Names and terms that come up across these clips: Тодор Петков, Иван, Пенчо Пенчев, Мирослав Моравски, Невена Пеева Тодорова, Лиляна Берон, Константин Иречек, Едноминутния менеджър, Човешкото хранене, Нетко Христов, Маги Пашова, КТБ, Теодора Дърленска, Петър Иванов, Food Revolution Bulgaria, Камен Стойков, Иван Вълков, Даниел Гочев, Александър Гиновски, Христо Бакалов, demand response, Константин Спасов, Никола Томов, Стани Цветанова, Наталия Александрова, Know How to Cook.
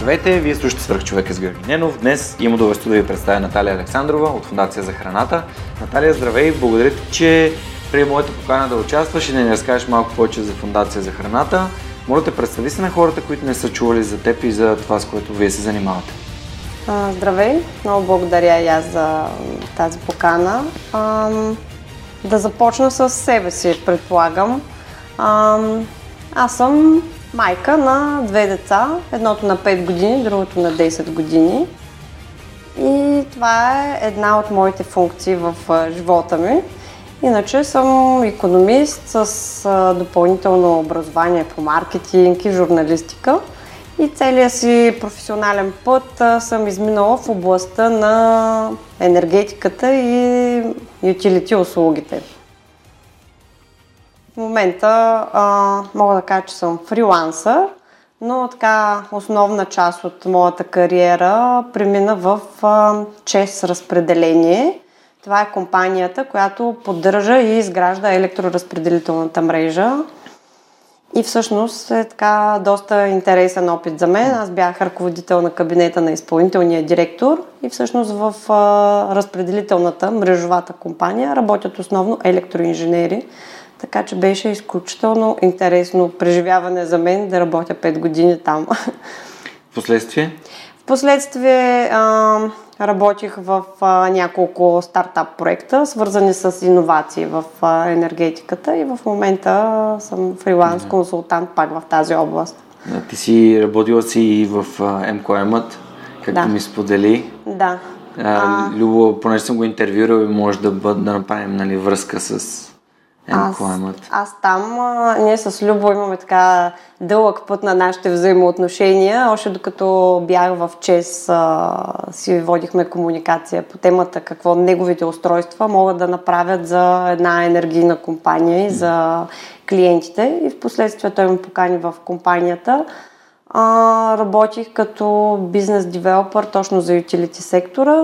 Здравейте, вие слушате Свръхчовека с Георги Ненов. Днес имам удоволствие да ви представя Наталия Александрова от Фондация за храната. Наталия, здравей, благодаря ти, че прие моята покана да участваш и да ни разкажеш малко повече за Фондация за храната. Моля те, представи се на хората, които не са чували за теб и за това, с което вие се занимавате. Здравей, много благодаря и аз за тази покана. Да започна с себе си, предполагам. Аз съм майка на две деца, едното на 5 години, другото на 10 години. И това е една от моите функции в живота ми. Иначе съм икономист с допълнително образование по маркетинг и журналистика. И целия си професионален път съм изминала в областта на енергетиката и ютилити услугите. В момента мога да кажа, че съм фрилансър, но така основна част от моята кариера премина в ЧЕС разпределение. Това е компанията, която поддържа и изгражда електроразпределителната мрежа. И всъщност е така доста интересен опит за мен. Аз бях ръководител на кабинета на изпълнителния директор и всъщност в разпределителната мрежовата компания работят основно електроинженери. Така че беше изключително интересно преживяване за мен да работя 5 години там. Впоследствие? Впоследствие работих в няколко стартап проекта, свързани с иновации в енергетиката, и в момента съм фриланс консултант пак в тази област. Ти си работила си и в МКМ-ът, както ми сподели. Да. Любо, понеже съм го интервюрал, може да направим връзка с... Аз там, ние с Любо имаме така дълъг път на нашите взаимоотношения. Още докато бях в ЧЕС, си водихме комуникация по темата какво неговите устройства могат да направят за една енергийна компания и за клиентите. И в последствие той ме покани в компанията. Работих като бизнес девелопър точно за ютилити сектора.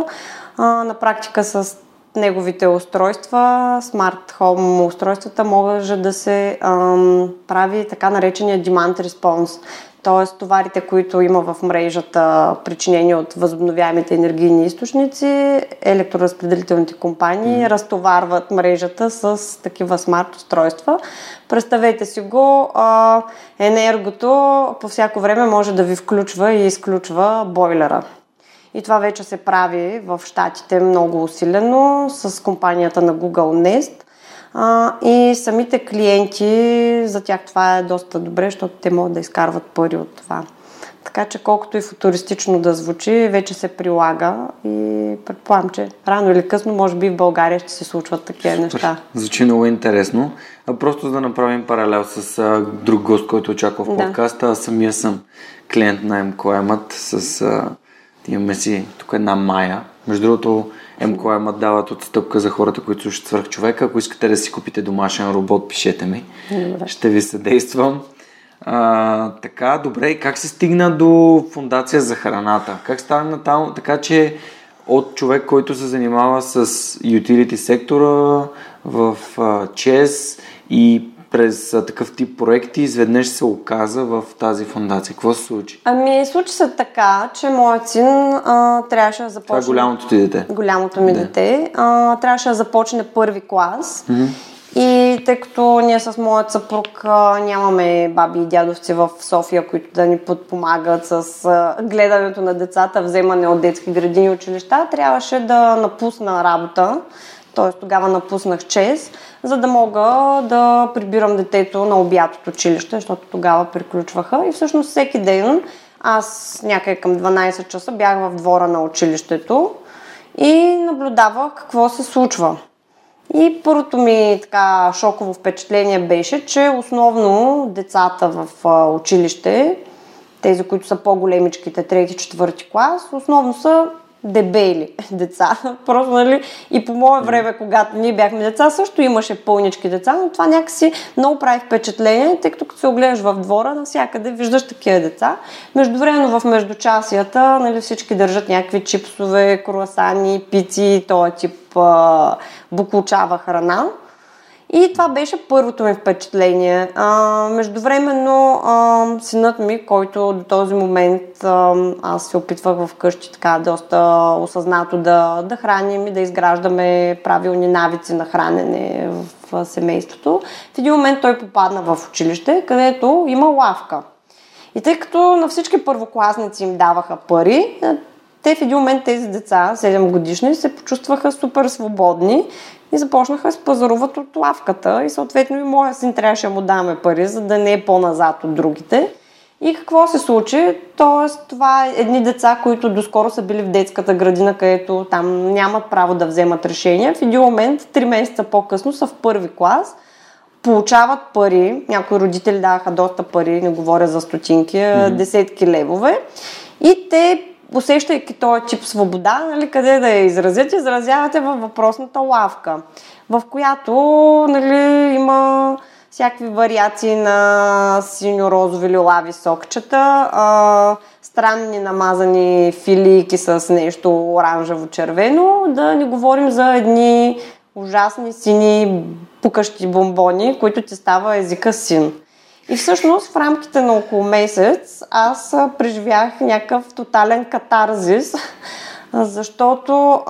На практика с неговите устройства, смарт хоум устройствата, може да се прави така наречения demand response, т.е. товарите, които има в мрежата, причинени от възобновяемите енергийни източници, електроразпределителните компании разтоварват мрежата с такива смарт устройства. Представете си го, енергото по всяко време може да ви включва и изключва бойлера. И това вече се прави в щатите много усилено с компанията на Google Nest. И самите клиенти, за тях това е доста добре, защото те могат да изкарват пари от това. Така че колкото и футуристично да звучи, вече се прилага и предполагам, че рано или късно, може би в България ще се случват такива неща. Звучи много интересно. Просто да направим паралел с друг гост, който очаква в подкаста. Аз самия съм клиент на МКМ-ът с... Имаме си тук една Мая. Между другото, МКМ дават отстъпка за хората, които слушат Свръхчовека. Ако искате да си купите домашен робот, пишете ми. Добре. Ще ви съдействам. Така, добре. И как се стигна до Фондация за храната? Как стана там? Така че от човек, който се занимава с utility сектора в ЧЕС и през такъв тип проекти, изведнъж се оказа в тази фондация. Какво се случи? Случи се така, че моят син трябваше да започне... Това е голямото ти дете. Голямото ми дете. Трябваше да започне първи клас. И тъй като ние с моят съпруг нямаме баби и дядовци в София, които да ни подпомагат с гледането на децата, вземане от детски градини и училища, трябваше да напусна работа. Т.е. тогава напуснах ЧЕС, за да мога да прибирам детето на обяд от училище, защото тогава приключваха. И всъщност всеки ден аз някъде към 12 часа бях в двора на училището и наблюдавах какво се случва. И първото ми така шоково впечатление беше, че основно децата в училище, тези, които са по-големичките, трети, четвърти клас, основно са дебели деца. Просто, нали, и по мое време, когато ние бяхме деца, също имаше пълнички деца, но това някакси много прави впечатление, тъй като като се огледаш в двора, навсякъде виждаш такива деца. Междувременно в междучасията, нали, всички държат някакви чипсове, круасани, пици, този тип буклучава храна. И това беше първото ми впечатление. Междувременно синът ми, който до този момент аз се опитвах вкъщи така доста осъзнато да храним и да изграждаме правилни навици на хранене в семейството, в един момент той попадна в училище, където има лавка. И тъй като на всички първокласници им даваха пари, те в един момент тези деца, 7 годишни, се почувстваха супер свободни и започнаха да се пазаруват от лавката и съответно и моя син трябваше да му даваме пари, за да не е по-назад от другите. И какво се случи? Тоест, това е едни деца, които доскоро са били в детската градина, където там нямат право да вземат решения. В един момент, 3 месеца по-късно, са в първи клас, получават пари, някои родители даваха доста пари, не говоря за стотинки, десетки левове и те, усещайки този тип свобода, нали, къде да я изразят, изразявате във въпросната лавка, в която, нали, има всякакви вариации на синьо-розови или лави сокчета, странни намазани филийки с нещо оранжево-червено, да не говорим за едни ужасни сини пукащи бомбони, които ти става езика син. И всъщност в рамките на около месец аз преживях някакъв тотален катарзис, защото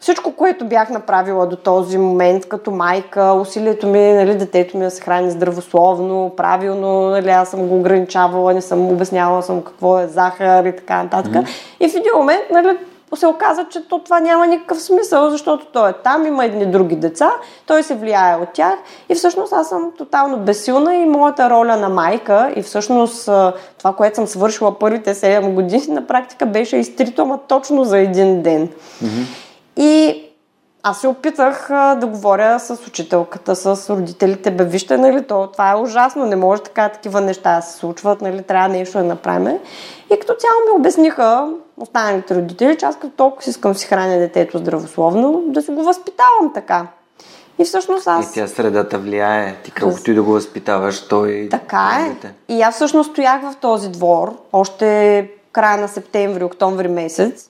всичко, което бях направила до този момент като майка, усилието ми, нали, детето ми да се храни здравословно, правилно, нали, аз съм го ограничавала, не съм обяснявала съм какво е захар и така нататък. И в един момент, нали, се оказа, че то това няма никакъв смисъл, защото той е там, има едни други деца, той се влияе от тях и всъщност аз съм тотално безсилна и моята роля на майка и всъщност това, което съм свършила първите 7 години, на практика беше изтрито, ама точно за един ден. И аз се опитах да говоря с учителката, с родителите, бе вижте, нали, това е ужасно, не може така, такива неща да се случват, нали, трябва нещо да направим. И като цяло ми обясниха останалите родители, че аз като толкова си искам си храня детето здравословно, да си го възпитавам така. И всъщност аз... И тя средата влияе, ти колкото и да го възпитаваш, той... Така е. И аз всъщност стоях в този двор, още края на септември, октомври месец,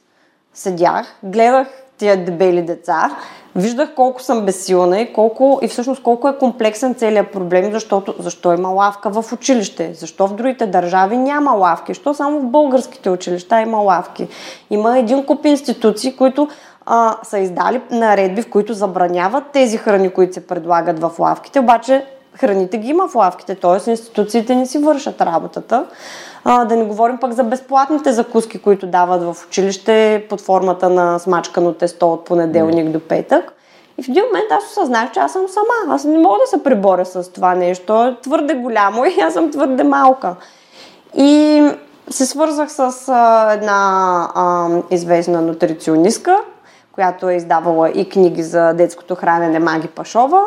седях, гледах тия дебели деца, виждах колко съм безсилна и колко, и всъщност колко е комплексен целият проблем, защото защо има лавка в училище, защо в другите държави няма лавки, защо само в българските училища има лавки. Има един куп институции, които са издали наредби, в които забраняват тези храни, които се предлагат в лавките, обаче храните ги има в лавките, т.е. институциите не си вършат работата. Да не говорим пък за безплатните закуски, които дават в училище под формата на смачкано тесто от понеделник до петък. И в един момент аз осъзнах, че аз съм сама. Аз не мога да се преборя с това нещо. Е твърде голямо и аз съм твърде малка. И се свързах с една известна нутриционистка, която е издавала и книги за детското хранене Маги Пашова.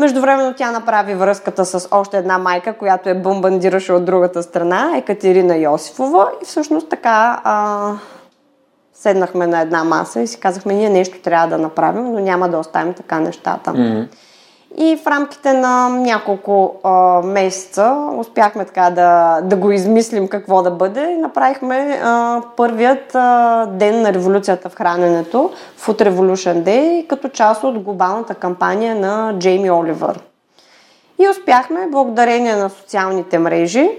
Междувременно тя направи връзката с още една майка, която е бомбандираше от другата страна, Екатерина Йосифова. И всъщност така седнахме на една маса и си казахме, ние нещо трябва да направим, но няма да оставим така нещата. И в рамките на няколко месеца успяхме така да го измислим какво да бъде. Направихме първият ден на революцията в храненето, Food Revolution Day, като част от глобалната кампания на Джейми Оливер. И успяхме благодарение на социалните мрежи,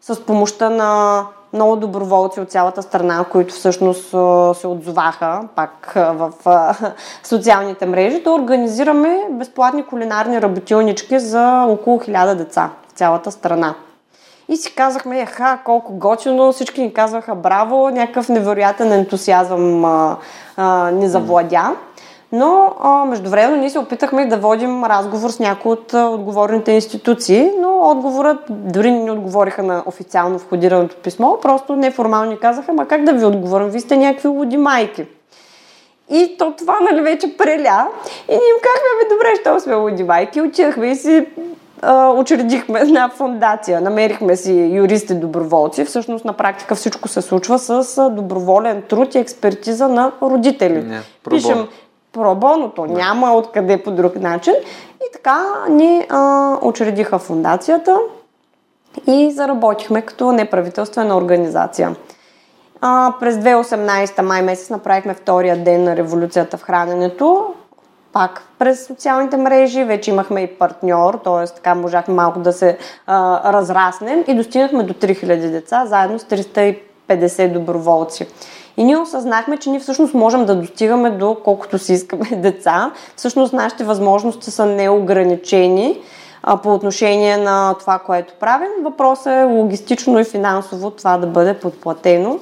с помощта на много доброволци от цялата страна, които всъщност се отзоваха пак в социалните мрежи, да организираме безплатни кулинарни работилнички за около 1000 деца в цялата страна. И си казахме, колко готино, всички ни казваха браво, някакъв невероятен ентусиазъм ни завладя. Но междувременно ние се опитахме да водим разговор с някои от отговорните институции, но отговорът дори не ни отговориха на официално входираното писмо, просто неформално ни казаха, ма как да ви отговорим, вие сте някакви луди майки. И то това, нали, вече преля и ние им казахме, добре, що сме луди майки, отивахме и си учредихме една фондация. Намерихме си юристи-доброволци. Всъщност на практика всичко се случва с доброволен труд и експертиза на родители. Пишем пробоното, няма откъде по друг начин. И така ни учредиха фондацията и заработихме като неправителствена организация. През 2018 май месец направихме втория ден на революцията в храненето. Пак през социалните мрежи вече имахме и партньор, т.е. така можахме малко да се разраснем и достигнахме до 3000 деца, заедно с 350 доброволци. И ние осъзнахме, че ние всъщност можем да достигаме до колкото си искаме деца. Всъщност нашите възможности са неограничени по отношение на това, което правим. Въпросът е логистично и финансово това да бъде подплатено.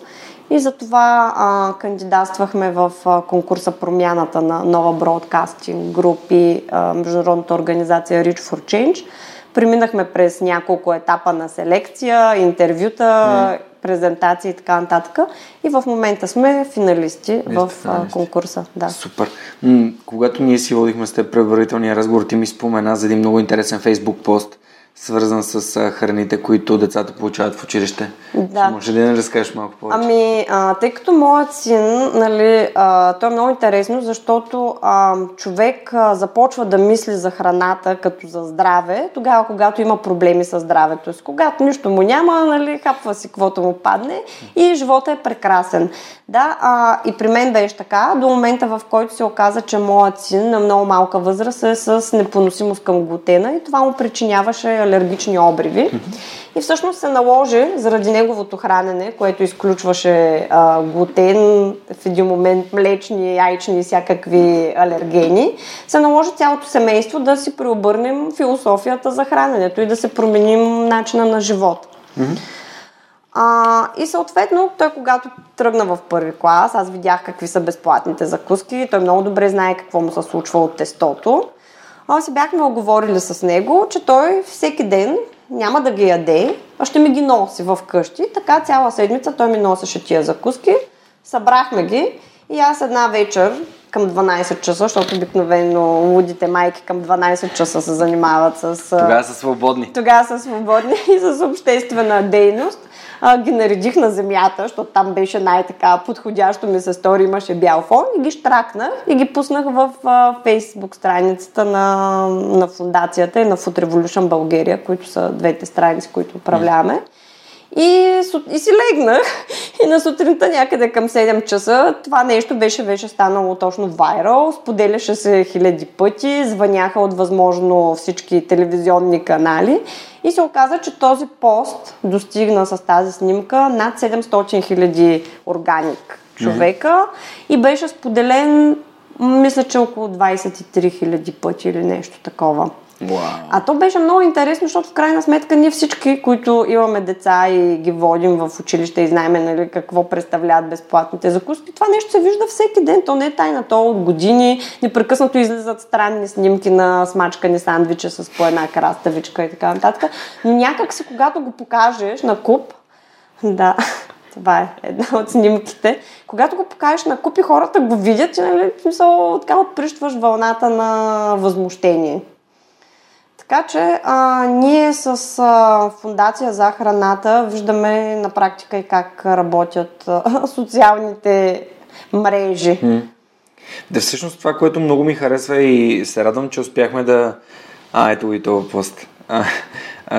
И затова кандидатствахме в конкурса Промяната на нова бродкастинг груп и международната организация Rich for Change. Преминахме през няколко етапа на селекция, интервюта, презентации и така нататък. И в момента сме финалисти в конкурса. Да. Супер. Когато ние си водихме с теб предварителния разговор, ти ми спомена за един много интересен фейсбук пост, свързан с храните, които децата получават в училище. Да. Може ли да разкажеш малко повече? Ами, тъй като моят син, нали, то е много интересно, защото човек започва да мисли за храната като за здраве, тогава, когато има проблеми с здравето. Тоест, когато нищо му няма, нали, хапва си каквото му падне и живота е прекрасен. Да, и при мен беше така, до момента, в който се оказа, че моят син на много малка възраст е с непоносимост към глутена и това му причиняваше алергични обриви. И всъщност се наложи, заради неговото хранене, което изключваше глутен, в един момент млечни, яйчни и всякакви алергени, се наложи цялото семейство да си преобърнем философията за храненето и да се променим начина на живот. И съответно, той когато тръгна в първи клас, аз видях какви са безплатните закуски, той много добре знае какво му се случва от тестото. Си бяхме оговорили с него, че той всеки ден няма да ги яде, а ще ми ги носи в къщи. Така цяла седмица той ми носеше тия закуски, събрахме ги и аз една вечер към 12 часа, защото обикновено лудите майки към 12 часа се занимават с... Тогава са свободни. Тогава са свободни и с обществена дейност. Ги наредих на земята, защото там беше най-така подходящо ми се стори, имаше бял фон и ги штракнах и ги пуснах в Facebook страницата на фондацията и на Food Revolution Bulgaria, които са двете страници, които управляваме. И си легнах и на сутринта някъде към 7 часа това нещо беше станало точно вайрал, споделяше се хиляди пъти, звъняха от възможно всички телевизионни канали и се оказа, че този пост достигна с тази снимка над 700 хиляди органик човека и беше споделен, мисля, че около 23 хиляди пъти или нещо такова. Wow. А то беше много интересно, защото в крайна сметка ние всички, които имаме деца и ги водим в училище и знаем, нали, какво представляват безплатните закуски, това нещо се вижда всеки ден, то не е тайна, то от години непрекъснато излизат странни снимки на смачкани сандвича с по една краставичка и така нататък, но някак си когато го покажеш на куп, да, това е една от снимките, когато го покажеш на куп и хората го видят, нали, в смисъл така отприщваш вълната на възмущение. Така че ние с Фондация за храната виждаме на практика и как работят социалните мрежи. Да, всъщност това, което много ми харесва и се радвам, че успяхме да... ето и това пост.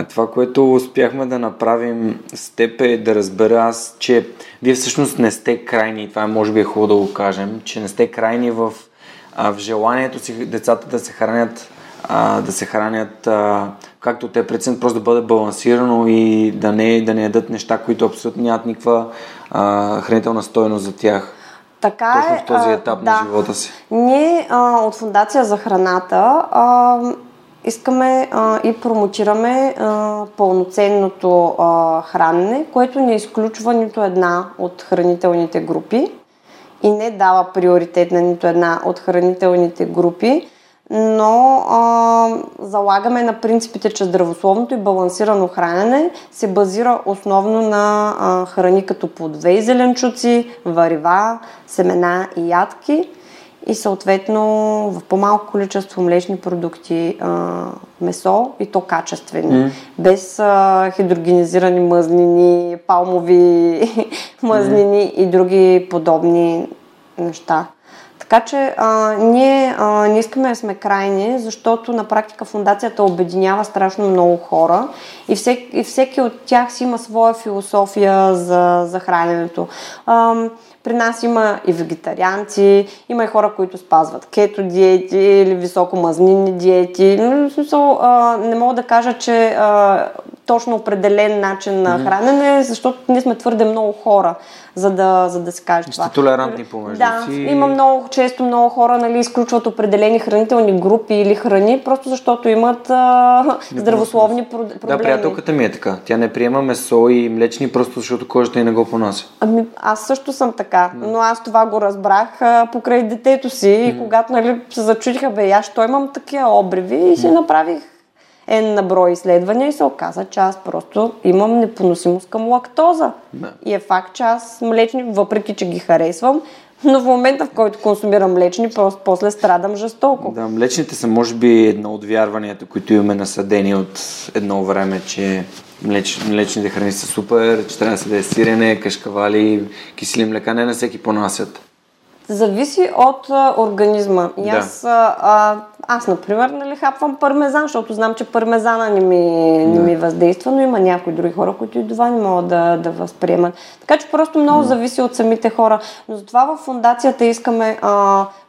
Това, което успяхме да направим с теб е да разбера аз, че вие всъщност не сте крайни. Това може би е хубаво да го кажем, че не сте крайни в желанието си децата да се хранят както те преценят, просто да бъде балансирано и да не ядат неща, които абсолютно нямат никаква хранителна стойност за тях. Така е, точно в този етап на живота си. Ние от Фондация за храната искаме и промотираме пълноценното хранене, което не изключва нито една от хранителните групи и не дава приоритет на нито една от хранителните групи, но залагаме на принципите, че здравословното и балансирано хранене се базира основно на храни като плодове и зеленчуци, варива, семена и ядки и съответно в по-малко количество млечни продукти, месо и то качествено. Без хидрогенизирани мъзнини, палмови мъзнини и други подобни неща. Така че ние не искаме да сме крайни, защото на практика фондацията обединява страшно много хора и всеки от тях си има своя философия за храненето. При нас има и вегетарианци, има и хора, които спазват кето диети или високомазнинни диети. В смисъл, не мога да кажа, че точно определен начин на хранене, защото ние сме твърде много хора, за да се каже това. Сте толерантни помежду си. Да, има много хора, изключват определени хранителни групи или храни, просто защото имат здравословни проблеми. Да, приятелката ми е така. Тя не приема месо и млечни, просто защото кожата ѝ не го понася. Ами, аз също съм така, но аз това го разбрах покрай детето си и когато се зачудиха, аз що имам такива обриви и си направих на брой изследвания и се оказа, че аз просто имам непоносимост към лактоза. Да. И е факт, че аз млечни, въпреки че ги харесвам, но в момента, в който консумирам млечни, просто после страдам жестоко. Да, млечните са може би едно от вярванията, които имаме насадени от едно време, че млечните храни са супер, че трябва да се даде сирене, кашкавали, кисели млека, не на всеки понасят. Зависи от организма. И аз, например, хапвам пармезан, защото знам, че пармезана не ми въздейства, но има някои други хора, които и това не могат да възприемат. Така че просто много зависи от самите хора. Но затова във фондацията искаме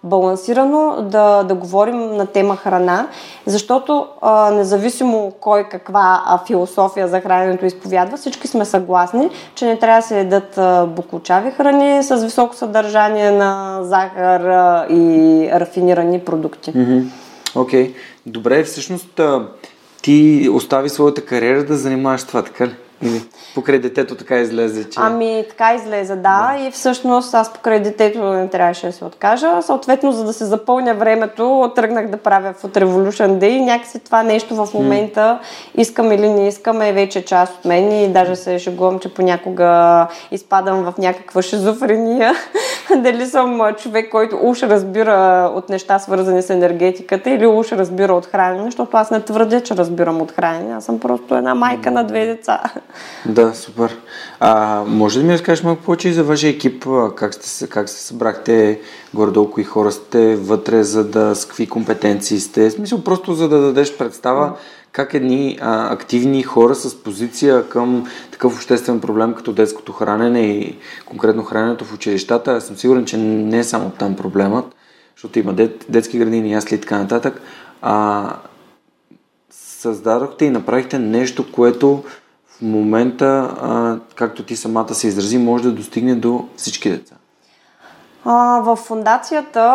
балансирано да говорим на тема храна, защото независимо кой каква философия за храненето изповядва, всички сме съгласни, че не трябва да се ядат буклучави храни с високо съдържание на захар и рафинирани продукти. Окей. Добре, всъщност ти остави своята кариера да занимаваш това, така ли? Или покрай детето така излезе, че... Ами така излезе, да. И всъщност аз покрай детето не трябваше да се откажа. Съответно, за да се запълня времето, тръгнах да правя Food Revolution Day и някакси това нещо в момента, искам или не искам, е вече част от мен и даже се шегувам, че понякога изпадам в някаква шизофрения. Дали съм човек, който уж разбира от неща, свързани с енергетиката, или уж разбира от хранене, защото аз не твърдя, че разбирам от хранене. Аз съм просто една майка на две деца. Да, супер. Може да ми разкажеш малко повече и за вашия екип? Как се събрахте горе-долу, кои хора сте вътре, за да с какви компетенции сте? В смисъл, просто за да дадеш представа как едни активни хора с позиция към такъв обществен проблем, като детското хранене и конкретно храненето в училищата. Аз съм сигурен, че не е само там проблемът, защото има детски градини, ясли и така нататък. Създадохте и направихте нещо, което в момента, както ти самата се изрази, може да достигне до всички деца. В фондацията,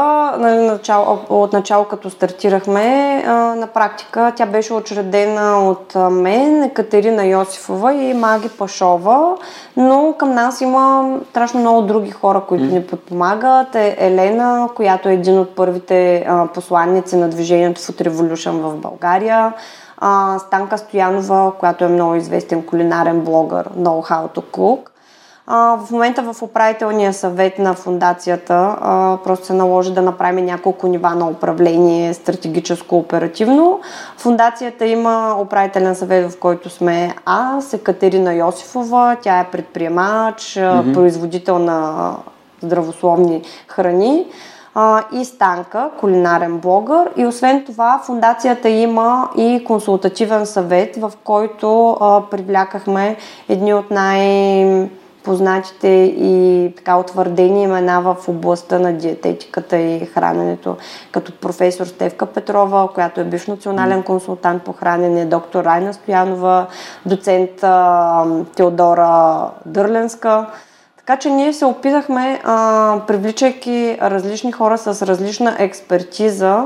от начало като стартирахме, на практика тя беше учредена от мен, Екатерина Йосифова и Маги Пашова, но към нас има страшно много други хора, които ни подпомагат. Елена, която е един от първите посланници на движението Food Revolution в България, Станка Стоянова, която е много известен кулинарен блогър, Know How to Cook. В момента в управителния съвет на фондацията просто се наложи да направим няколко нива на управление стратегическо-оперативно. Фондацията има управителен съвет, в който сме аз, Екатерина Йосифова, тя е предприемач, производител на здравословни храни, и Станка, кулинарен блогър. И освен това, фондацията има и консултативен съвет, в който привлякахме едни от най-познатите и така утвърдени имена в областта на диететиката и храненето, като професор Стефка Петрова, която е бивш национален консултант по хранене, доктор Райна Стоянова, доцент Теодора Дърленска. Така че ние се опитахме, привличайки различни хора с различна експертиза,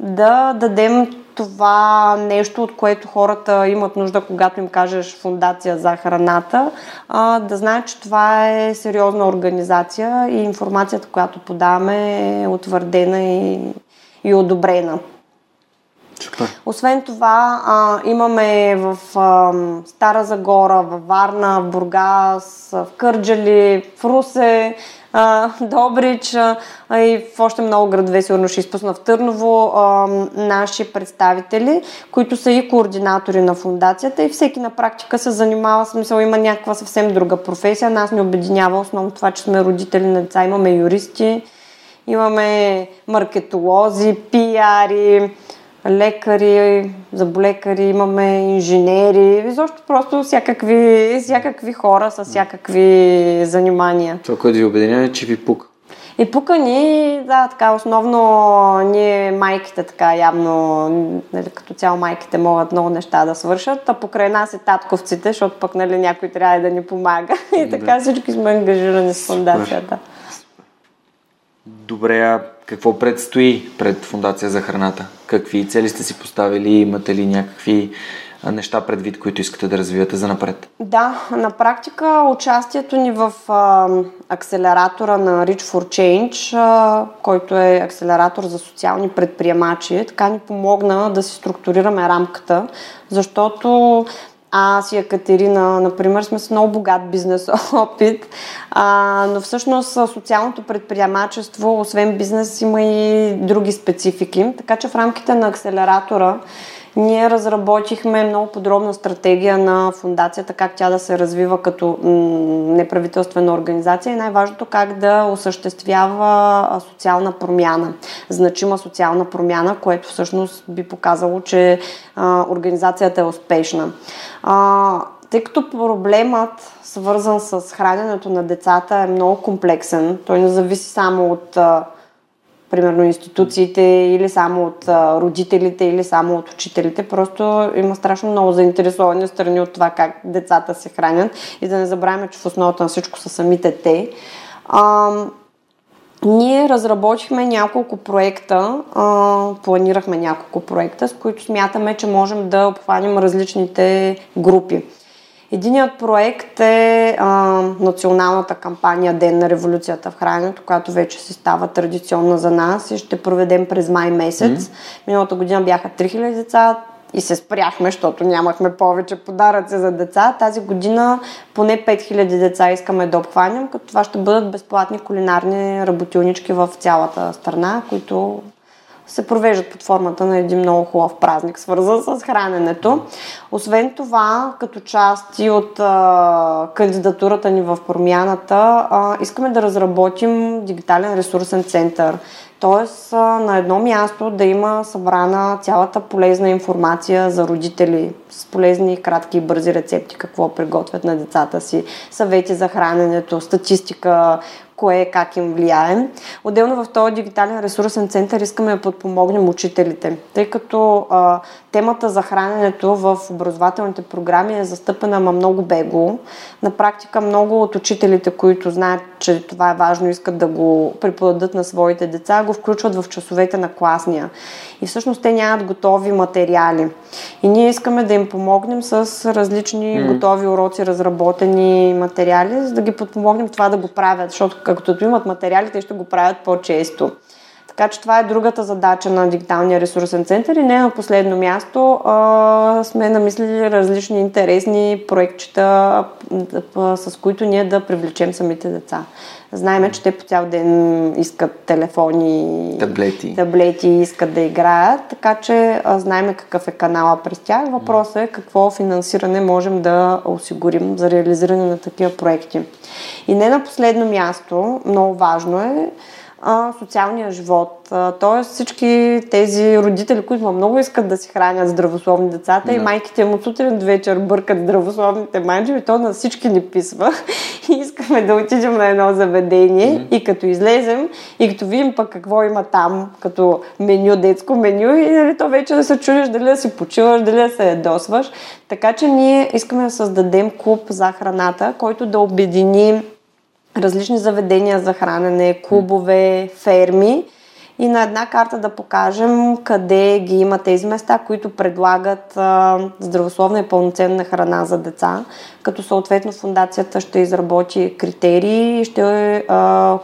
да дадем това нещо, от което хората имат нужда, когато им кажеш Фондация за храната, да знаят, че това е сериозна организация и информацията, която подаваме, е утвърдена и одобрена. Освен това, имаме в Стара Загора, във Варна, в Бургас, в Кърджали, в Русе, Добрич и в още много градове, сигурно ще изпусна в Търново, наши представители, които са и координатори на фондацията и всеки на практика се занимава, смисъл има някаква съвсем друга професия. Нас ни обединява основно това, че сме родители на деца, имаме юристи, имаме маркетолози, пиари, лекари, заболекари, имаме инженери, изобщо просто всякакви хора с всякакви занимания. Това, което ви обединява е, че ви пука. И пука ни, да, така, основно ние майките, така явно, като цяло майките могат много неща да свършат, а покрай нас е татковците, защото пък нали, някой трябва да ни помага и така всички сме ангажирани с фондацията. Добре, какво предстои пред Фондация за храната? Какви цели сте си поставили? Имате ли някакви неща предвид, които искате да развивате за напред? Да, на практика участието ни в акселератора на Rich for Change, който е акселератор за социални предприемачи, така ни помогна да си структурираме рамката, защото аз и Екатерина, например, сме с много богат бизнес опит, но всъщност социалното предприемачество, освен бизнес, има и други специфики. Така че в рамките на акселератора ние разработихме много подробна стратегия на фондацията, как тя да се развива като неправителствена организация и най-важното как да осъществява социална промяна, значима социална промяна, което всъщност би показало, че организацията е успешна. Тъй като проблемът, свързан с храненето на децата, е много комплексен, той не зависи само от примерно институциите или само от родителите или само от учителите. Просто има страшно много заинтересовани страни от това как децата се хранят и да не забравяме, че в основата на всичко са самите те. Ние разработихме няколко проекта, планирахме няколко проекта, с които смятаме, че можем да обхванем различните групи. Единият проект е националната кампания Ден на революцията в храненето, която вече се става традиционна за нас и ще проведем през май месец. Миналата година бяха 3000 деца и се спряхме, защото нямахме повече подаръци за деца. Тази година поне 5000 деца искаме да обхванем, като това ще бъдат безплатни кулинарни работилнички в цялата страна, които се провеждат под формата на един много хубав празник, свързан с храненето. Освен това, като част и от кандидатурата ни в промяната, искаме да разработим дигитален ресурсен център. Тоест на едно място да има събрана цялата полезна информация за родители с полезни, кратки и бързи рецепти, какво приготвят на децата си, съвети за храненето, статистика, кое как им влияе. Отделно в този дигитален ресурсен център искаме да подпомогнем учителите, тъй като темата за храненето в образователните програми е застъпена много бегло. На практика много от учителите, които знаят, че това е важно, искат да го преподадат на своите деца, го включват в часовете на класния. И всъщност те нямат готови материали. И ние искаме да им помогнем с различни готови уроци, разработени материали, за да ги подпомогнем това да го правят, защото както имат материалите, ще го правят по-често. Така че това е другата задача на Дигиталния ресурсен център и не на последно място сме намислили различни интересни проектчета, с които ние да привлечем самите деца. Знаеме, че те по цял ден искат телефони, таблети, искат да играят, така че знаеме какъв е канала през тях. Въпросът е какво финансиране можем да осигурим за реализиране на такива проекти. И не на последно място, много важно е социалния живот. Тоест всички тези родители, които много искат да си хранят здравословни децата и майките им от сутрин до вечер бъркат здравословните манджи и то на всички ни писва. И искаме да отидем на едно заведение и като излезем и като видим пък какво има там като меню, детско меню и нали, то вече да се чудиш дали да си почиваш, дали да се ядосваш. Така че ние искаме да създадем клуб за храната, който да обедини различни заведения за хранене, клубове, ферми и на една карта да покажем къде ги има тези места, които предлагат здравословна и пълноценна храна за деца, като съответно фондацията ще изработи критерии и ще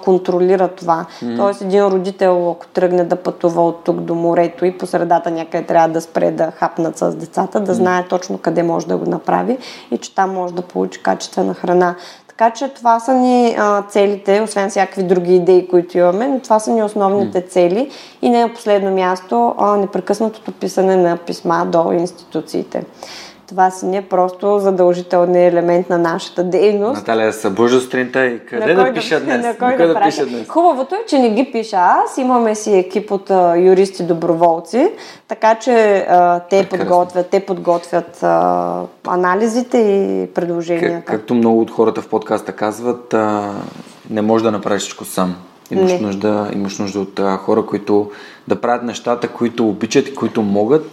контролира това. Тоест един родител, ако тръгне да пътува от тук до морето и по средата някъде трябва да спре да хапнат с децата, да знае точно къде може да го направи и че там може да получи качествена храна. Така че това са ни целите, освен всякакви други идеи, които имаме, но това са ни основните цели. И не на последно място, непрекъснатото писане на писма до институциите. Това си не е просто задължителният елемент на нашата дейност. Наталия се събужда сутринта и къде да пиша днес? Да пиша днес? Хубавото е, че не ги пиша аз. Имаме си екип от юристи-доброволци, така че те подготвят анализите и предложенията. Както много от хората в подкаста казват, не можеш да направиш всичко сам. Имаш нужда от хора, които да правят нещата, които обичат и които могат.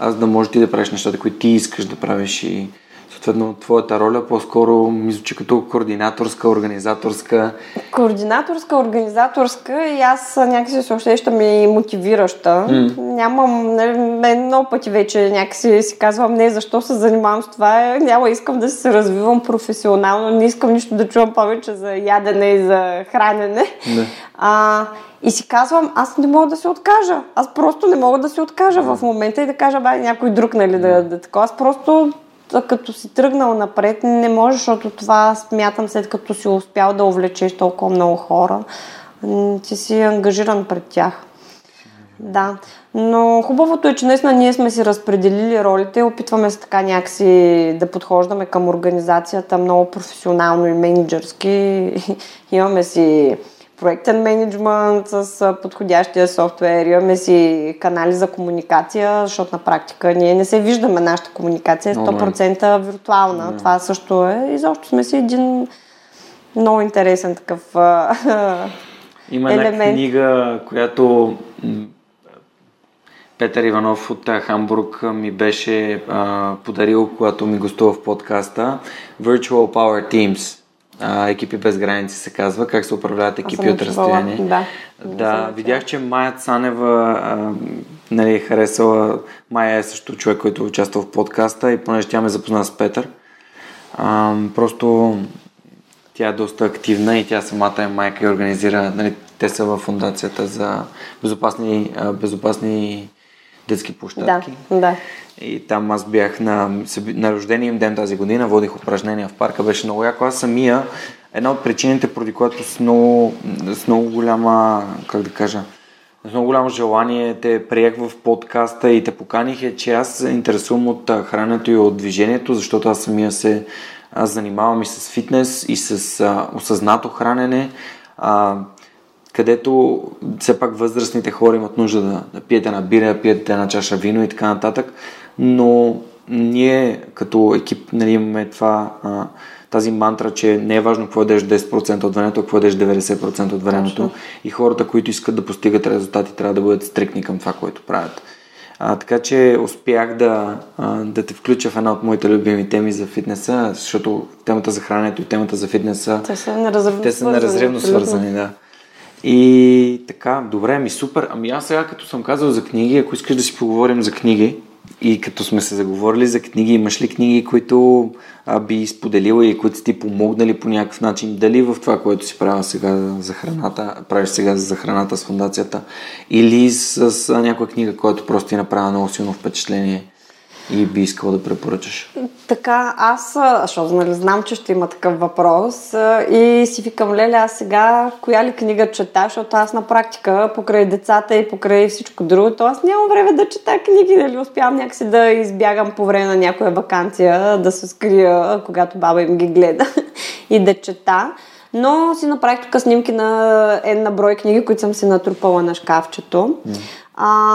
Аз да можеш ти да правиш нещата, които ти искаш да правиш и съответно твоята роля по-скоро ми звучи като координаторска, организаторска. Координаторска, организаторска и аз някакси се усещам и мотивираща. Много пъти вече някакси си казвам не, защо се занимавам с това, няма, искам да се развивам професионално, не искам нищо да чувам повече за ядене и за хранене. Да. И си казвам, аз не мога да се откажа. Аз просто не мога да се откажа в момента и да кажа, бай, някой друг, нали, да такова. Аз просто, като си тръгнал напред, не може, защото това смятам, след като си успял да увлечеш толкова много хора, ти си ангажиран пред тях. Да, но хубавото е, че наистина ние сме си разпределили ролите, опитваме се така някакси да подхождаме към организацията много професионално и менеджерски. Имаме си проектен менеджмент с подходящия софтуер, имаме си канали за комуникация, защото на практика ние не се виждаме, нашата комуникация е 100% виртуална. No. Това също е. И защо сме си един много интересен такъв Има елемент. Има една книга, която Петър Иванов от Хамбург ми беше подарил, когато ми гостува в подкаста. Virtual Power Teams. Екипи без граници се казва, как се управляват екипи от разстояние. Да, видях, че Мая Цанева е харесала. Мая е също човек, който участва в подкаста и понеже тя ме запозна с Петър, просто тя е доста активна и тя самата е майка и организира, те са във фондацията за безопасни детски площадки. Да. И там аз бях на рождения им ден тази година, водих упражнения в парка, беше много яко. Аз самия, една от причините, поради която с много голямо желание те приех в подкаста и те поканих е, че аз се интересувам от храненето и от движението, защото аз самия се занимавам и с фитнес, и с осъзнато хранене, където все пак възрастните хора имат нужда да пият една бира, да пият една чаша вино и така нататък, но ние като екип имаме тази мантра, че не е важно какво ядеш 10% от времето, какво ядеш 90% от времето и хората, които искат да постигат резултати, трябва да бъдат стрикни към това, което правят. Така че успях да те включа в една от моите любими теми за фитнеса, защото темата за храненето и темата за фитнеса те са неразривно свързани. Да. И така, добре, супер. Аз сега като съм казал за книги, ако искаш да си поговорим за книги и като сме се заговорили за книги, имаш ли книги, които би споделила и които ти помогнали по някакъв начин, дали в това, което си правиш сега за храната с фондацията или с някоя книга, която просто ти направи много силно впечатление и би искала да препоръчаш? Така, аз, защото знам, че ще има такъв въпрос и си викам, леле, аз сега коя ли книга чета, защото аз на практика покрай децата и покрай всичко друго, то аз нямам време да чета книги, нали, успявам някакси да избягам по време на някоя ваканция, да се скрия, когато баба им ги гледа и да чета. Но си направих тук снимки на една брой книги, които съм си натрупала на шкафчето.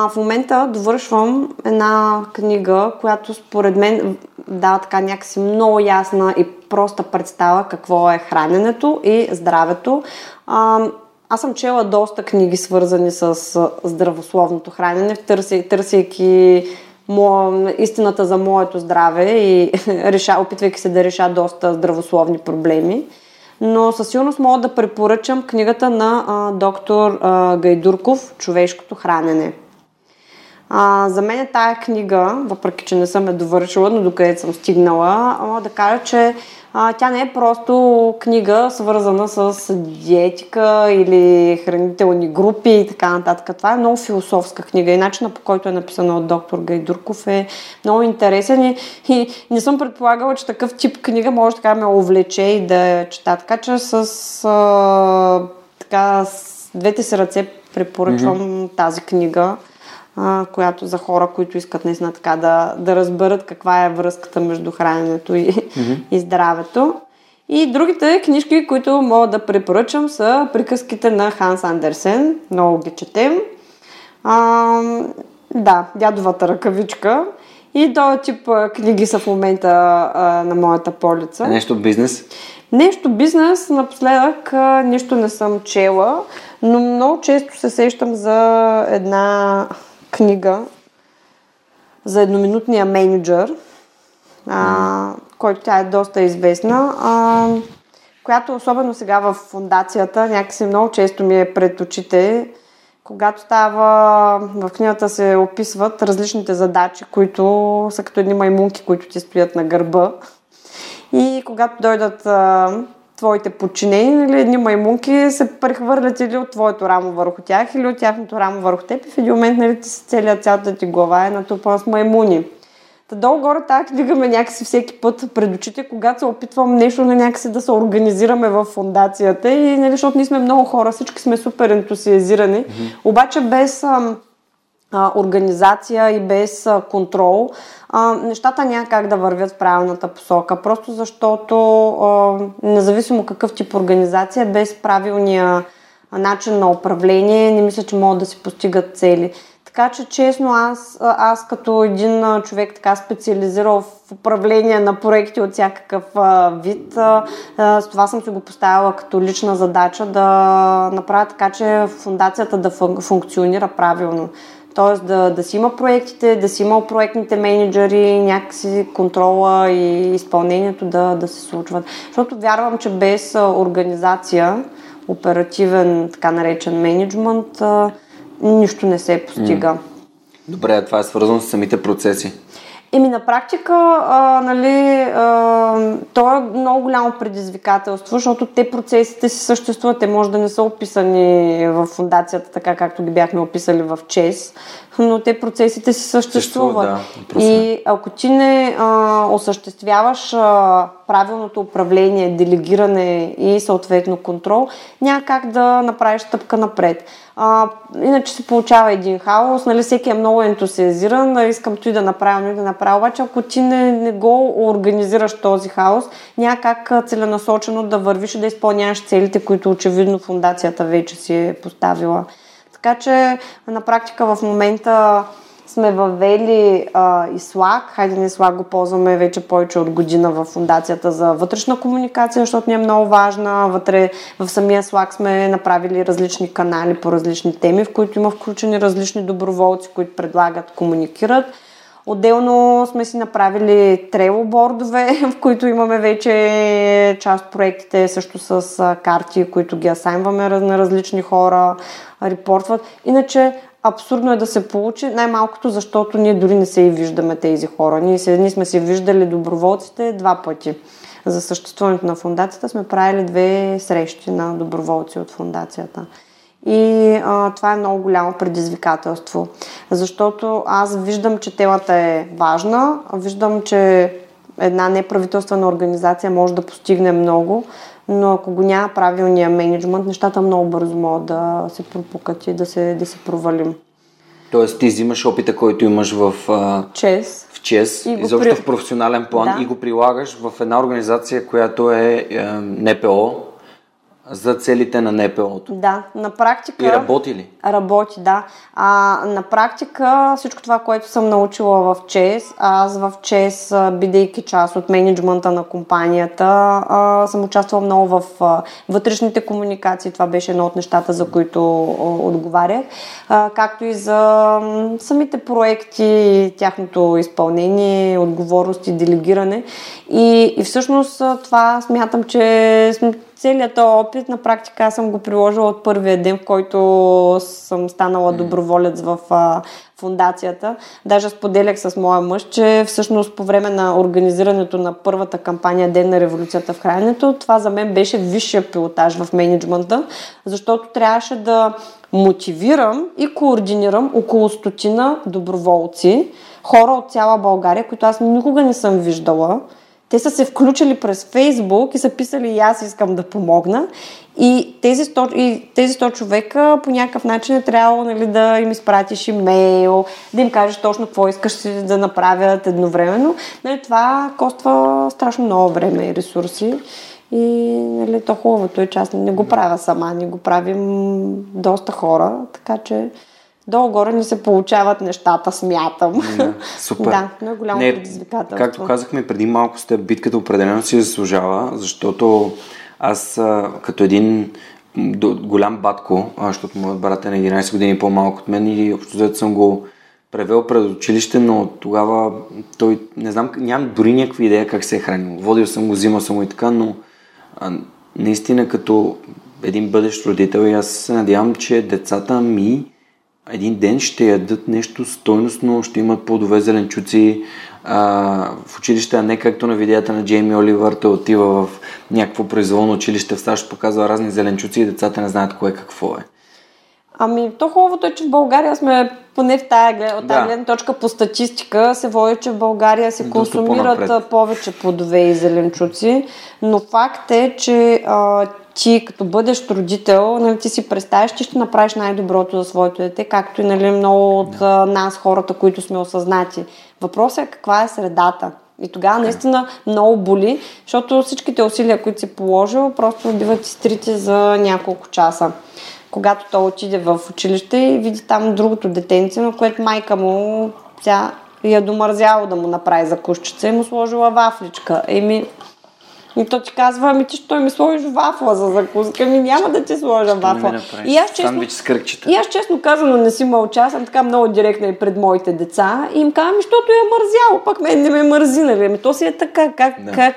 В момента довършвам една книга, която според мен дава така някакси много ясна и проста представа какво е храненето и здравето. Аз съм чела доста книги, свързани с здравословното хранене, търсейки истината за моето здраве и опитвайки се да реша доста здравословни проблеми. Но със сигурност мога да препоръчам книгата на доктор Гайдурков «Човешкото хранене». За мен е тая книга, въпреки че не съм я довършила, но докъде съм стигнала, мога да кажа, че Тя не е просто книга, свързана с диетика или хранителни групи и така нататък. Това е много философска книга и начинът, по който е написана от доктор Гайдурков, е много интересен и не съм предполагала, че такъв тип книга може така ме увлече и да я чета. Така че с двете си ръце препоръчвам тази книга, която за хора, които искат наистина така да разберат каква е връзката между храненето и здравето. И другите книжки, които мога да препоръчам, са приказките на Ханс Андерсен. Много ги четем. Дядовата ръкавичка. И този тип книги са в момента на моята полица. Нещо бизнес? Нещо бизнес, напоследък нищо не съм чела, но много често се сещам за една книга за едноминутния менеджър, който тя е доста известна, която особено сега в фондацията някакси много често ми е пред очите, когато в книгата се описват различните задачи, които са като едни маймунки, които ти стоят на гърба. И когато дойдат твоите подчинени, или едни маймунки се прехвърлят или от твоето рамо върху тях, или от тяхното рамо върху теб и в един момент цялата ти глава е натупана с маймуни. Долу-горе тази книга ме някакси всеки път пред очите, когато се опитвам нещо някакси да се организираме в фондацията и защото ние сме много хора, всички сме супер ентусиазирани, обаче без организация и без контрол нещата няма как да вървят в правилната посока, просто защото независимо какъв тип организация, без правилния начин на управление не мисля, че могат да се постигат цели. Така че честно аз като един човек така специализирал в управление на проекти от всякакъв вид, с това съм си го поставила като лична задача да направя така, че фондацията да функционира правилно. Тоест да си има проектите, да си има проектните мениджъри, някакси контрола и изпълнението да се случват. Защото вярвам, че без организация, оперативен така наречен мениджмънт, нищо не се постига. Добре, а това е свързано с самите процеси? На практика, то е много голямо предизвикателство, защото те процесите си съществуват, те може да не са описани в фондацията, така както ги бяхме описали в ЧЕС, но те процесите си съществуват. И ако ти не осъществяваш правилното управление, делегиране и съответно контрол, няма как да направиш стъпка напред. Иначе се получава един хаос, всеки е много ентусиазиран, искам той да направя, обаче ако ти не го организираш този хаос, няма как целенасочено да вървиш и да изпълняваш целите, които очевидно фондацията вече си е поставила. Така че на практика в момента сме въвели и Slack. Slack го ползваме вече повече от година в фондацията за вътрешна комуникация, защото ни е много важна. Вътре в самия Slack сме направили различни канали по различни теми, в които има включени различни доброволци, които предлагат, комуникират. Отделно сме си направили трейлбордове, в които имаме вече част проектите също с карти, които ги асайнваме на различни хора, репортват. Иначе абсурдно е да се получи, най-малкото защото ние дори не се и виждаме тези хора. Ние сме се виждали доброволците 2 пъти. За съществуването на фондацията сме правили 2 срещи на доброволци от фондацията. И това е много голямо предизвикателство, защото аз виждам, че темата е важна, виждам, че една неправителствена организация може да постигне много, но ако го няма правилния мениджмънт, нещата много бързо могат да се пропукат и да се провалим. Тоест ти взимаш опита, който имаш в ЧЕС, изобщо в професионален план и го прилагаш в една организация, която е НПО, за целите на НПО-то. Да, на практика... И работи ли? Работи, да. На практика всичко това, което съм научила в ЧЕС, аз в ЧЕС, бидейки част от мениджмънта на компанията, съм участвала много в вътрешните комуникации. Това беше едно от нещата, за които отговарях. Както и за самите проекти, тяхното изпълнение, отговорност и делегиране. И всъщност това смятам, че целият този опит на практика аз съм го приложила от първия ден, в който съм станала доброволец в фондацията. Даже споделях с моя мъж, че всъщност по време на организирането на първата кампания Ден на революцията в храненето, това за мен беше висшия пилотаж в мениджмънта, защото трябваше да мотивирам и координирам около 100 доброволци, хора от цяла България, които аз никога не съм виждала. Те са се включили през Фейсбук и са писали и аз искам да помогна. И тези 100 човека по някакъв начин е трябвало, нали, да им изпратиш имейл, да им кажеш точно какво искаш да направят едновременно. Нали, това коства страшно много време и ресурси. И, нали, то хубавото е, че аз не го правя сама, не го правим доста хора, така че долу-горе ни се получават нещата, смятам. Yeah, супер. Да, много голямо предизвикателство. Както казахме преди малко, с теб битката определено си заслужава, защото аз като един голям батко, защото моят брат е на 11 години по-малко от мен и общо взето съм го превел пред училище, но тогава той, не знам, нямам дори някаква идея как се е хранил. Водил съм го, взимал съм го и така, но наистина като един бъдещ родител и аз се надявам, че децата ми един ден ще ядат нещо стойностно, ще имат плодове, зеленчуци в училище, а не както на видеята на Джейми Оливер, той отива в някакво произволно училище в САЩ, показва разни зеленчуци и децата не знаят кое какво е. Ами, то хубавото е, че в България сме поне в тая гледна точка по статистика се води, че в България се консумират повече плодове и зеленчуци, но факт е, че ти като бъдеш родител, нали, ти си представиш, ти ще направиш най-доброто за своето дете, както и, нали, много от нас, хората, които сме осъзнати. Въпросът е каква е средата. И тогава наистина много боли, защото всичките усилия, които си положил, просто биват изтрити за няколко часа. Когато той отиде в училище и види там другото детенце, на което майка му тя я домързяла да му направи закусчица и му сложила вафличка. И то ти казва, ти ще ми сложиш вафла за закуска, няма да ти сложа вафла. И аз честно казано не си мълча, съм така много директна и пред моите деца и им казвам, защото я мързяло, пък мен не ме мързи, нали, то си е така,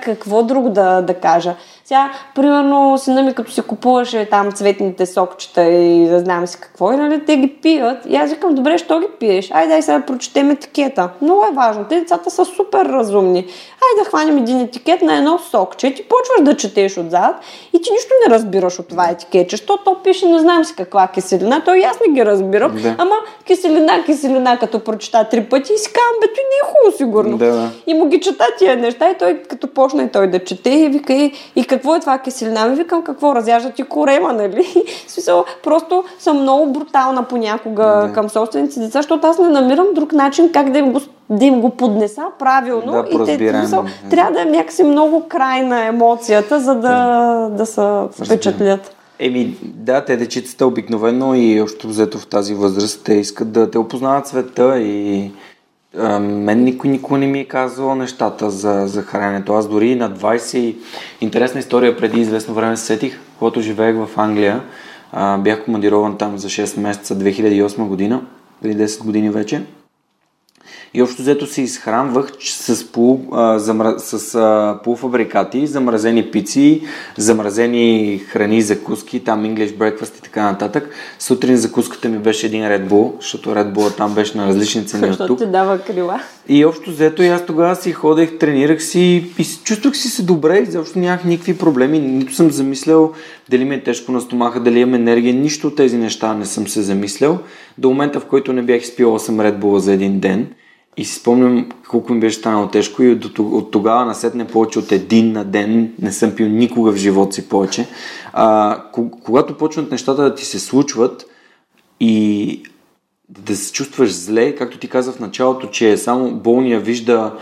какво друго да кажа. Сега, примерно, сина ми като си купуваше там цветните сокчета и да знам си какво, и, нали, те ги пият. И аз викам, добре, що ги пиеш? Айде, дай сега да прочетем етикета. Много е важно. Те децата са супер разумни. Айде да хванем един етикет на едно сокче. Ти почваш да четеш отзад и ти нищо не разбираш от това етикетче. Що то пише, не знам си каква киселина. Той и аз не ги разбирам. Да. Ама киселина, като прочета 3 пъти и си казвам, бе, той не е хубаво сигурно. Да. И му ги чета тия неща, и той като почна и той да чете и вика, какво е това киселина? Ми викам, какво разяжда ти корема, нали? Смисъл, просто съм много брутална понякога към собствените деца, защото аз не намирам друг начин как да им го поднеса правилно. Да, и трябва да е някакси много крайна емоцията, за да се впечатлят. Те дечицата обикновено и още взето в тази възраст те искат да те опознават света и мен никой не ми е казвал нещата за храненето. Аз дори на 20... Интересна история, преди известно време се сетих, когато живеех в Англия. Бях командирован там за 6 месеца, 2008 година, преди 10 години вече. И общо взето се изхранвах с полуфабрикати, замразени пици, замразени храни, закуски, там English breakfast и така нататък. Сутрин закуската ми беше един Red Bull, защото Red Bull там беше на различни цени от тук. Защото ти дава крила. И общо взето и аз тогава си ходех, тренирах си и чувствах си се добре, защото нямах никакви проблеми, нито съм замислял дали ми е тежко на стомаха, дали имам енергия, нищо от тези неща не съм се замислял. До момента, в който не бях изпил 8 Red Bull за един ден. И си спомням колко ми беше станало тежко и от тогава насетне повече от един на ден не съм пил никога в живота си повече. Когато почнат нещата да ти се случват и да се чувстваш зле, както ти казах в началото, че само болния вижда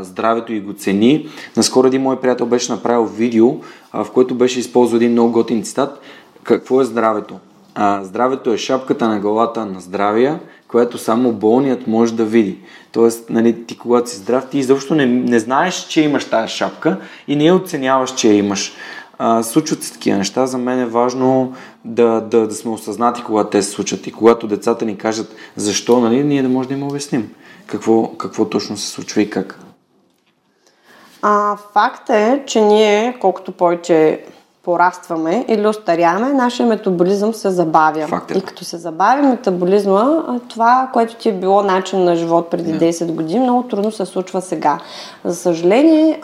здравето и го цени. Наскоро един мой приятел беше направил видео, в което беше използвал един много готин цитат. Какво е здравето? Здравето е шапката на главата на здравия, което само болният може да види. Тоест, нали, ти когато си здрав, ти изобщо не знаеш, че имаш тая шапка и не я оценяваш, че я имаш. Случват се такива неща. За мен е важно да сме осъзнати, когато те се случат. И когато децата ни кажат защо, нали, ние не можем да им обясним какво точно се случва и как. Факт е, че ние, колкото повече порастваме или остаряваме, нашия метаболизъм се забавя. Фактът. И като се забави метаболизма, това, което ти е било начин на живот преди 10 години, много трудно се случва сега. За съжаление,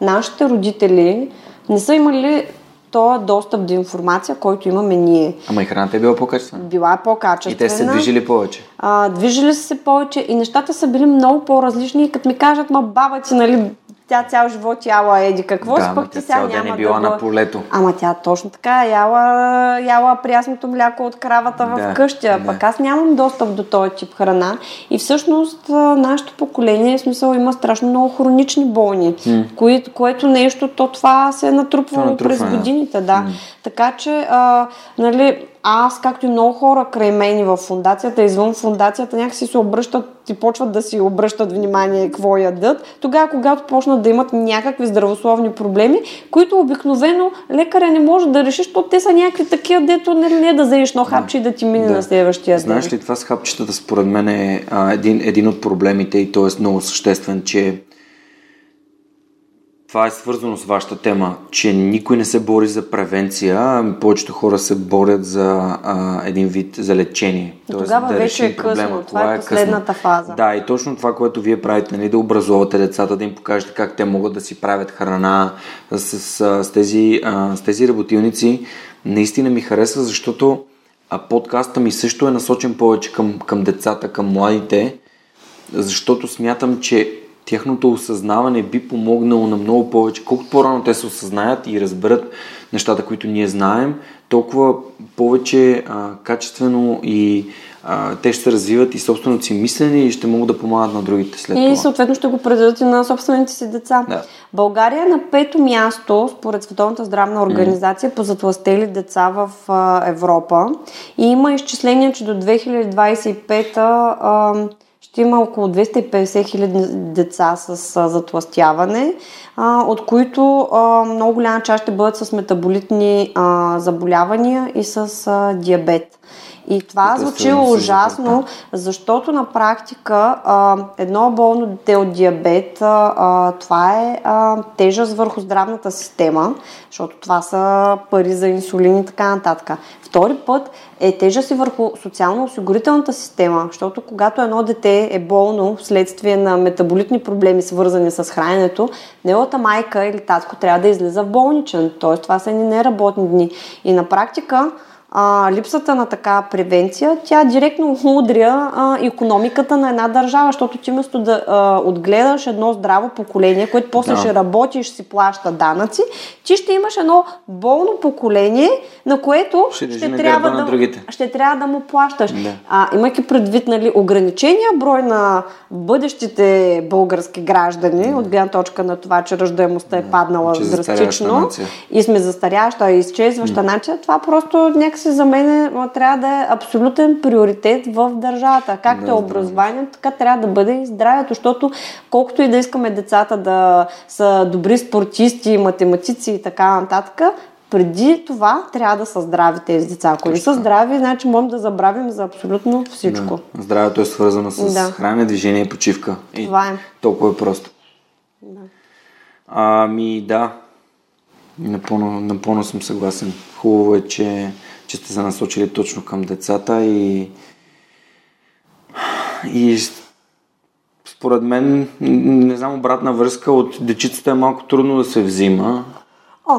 нашите родители не са имали тоя достъп до информация, който имаме ние. Ама и храната е била по-качествена. Била е по-качествена. И те се движили повече. Движили се повече и нещата са били много по-различни. И като ми кажат, ма баба ти, нали, тя цял живот яла еди какво, да, спък ти сега няма да... Да, цял ден е била на полето. Ама тя точно така яла прясното мляко от кравата в къщи. Пък аз нямам достъп до този тип храна. И всъщност нашето поколение, в смисъл, има страшно много хронични болни, което нещо, то това се е натрупвало през годините. Да. Така че, нали... Аз, както и много хора край мен и в фондацията, извън фондацията, някакси се обръщат и почват да си обръщат внимание какво ядат. Тогава, когато почнат да имат някакви здравословни проблеми, които обикновено лекаря не може да реши, защото те са някакви такива, дето не да заеш едно хапче и да ти мине на следващия ден. Знаеш ли, това с хапчетата според мен е един от проблемите и той е много съществен, че това е свързано с вашата тема, че никой не се бори за превенция, повечето хора се борят за един вид за лечение. Тоест, тогава да вече е късно, това е последната фаза. Да, и точно това, което вие правите, нали, да образувате децата, да им покажете как те могат да си правят храна с тези работилници, наистина ми харесва, защото подкаста ми също е насочен повече към децата, към младите, защото смятам, че тяхното осъзнаване би помогнало на много повече. Колкото по-рано те се осъзнаят и разберат нещата, които ние знаем, толкова повече качествено и те ще се развиват и собственото си мислене и ще могат да помагат на другите след това. И съответно ще го предадат и на собствените си деца. Да. България е на 5-то място според Световната здравна организация по затлъстели деца в Европа. И има изчисление, че до 2025-та ще има около 250 хиляди деца с затлъстяване, от които много голяма част ще бъдат с метаболитни заболявания и с диабет. И това звучи ужасно, защото на практика едно болно дете от диабет, това е тежест върху здравната система, защото това са пари за инсулин и така нататък. Втори път е тежест и върху социално-осигурителната система, защото когато едно дете е болно вследствие на метаболитни проблеми, свързани с храненето, неговата майка или татко трябва да излиза в болничен, т.е. това са едни неработни дни. И на практика липсата на такава превенция, тя директно удря икономиката на една държава, защото ти вместо да отгледаш едно здраво поколение, което после ще работи и ще си плаща данъци, ти ще имаш едно болно поколение, на което ще трябва да му плащаш. Да. Имайки предвид, нали, ограничения брой на бъдещите български граждани, от гледна точка на това, че ръждаемостта е паднала драстично и сме застаряваща и изчезваща нация, това просто някак за мен трябва да е абсолютен приоритет в държавата. Както е образованието, така трябва да бъде и здравето, защото колкото и да искаме децата да са добри спортисти, математици и така нататък, преди това трябва да са здрави тези деца. Ако не са здрави, значи можем да забравим за абсолютно всичко. Да. Здравето е свързано с хранене, движение и почивка. Това е. Толкова е просто. Да. Напълно съм съгласен. Хубаво е, че сте се насочили точно към децата и според мен, не знам, обратна връзка от дечицата е малко трудно да се взима.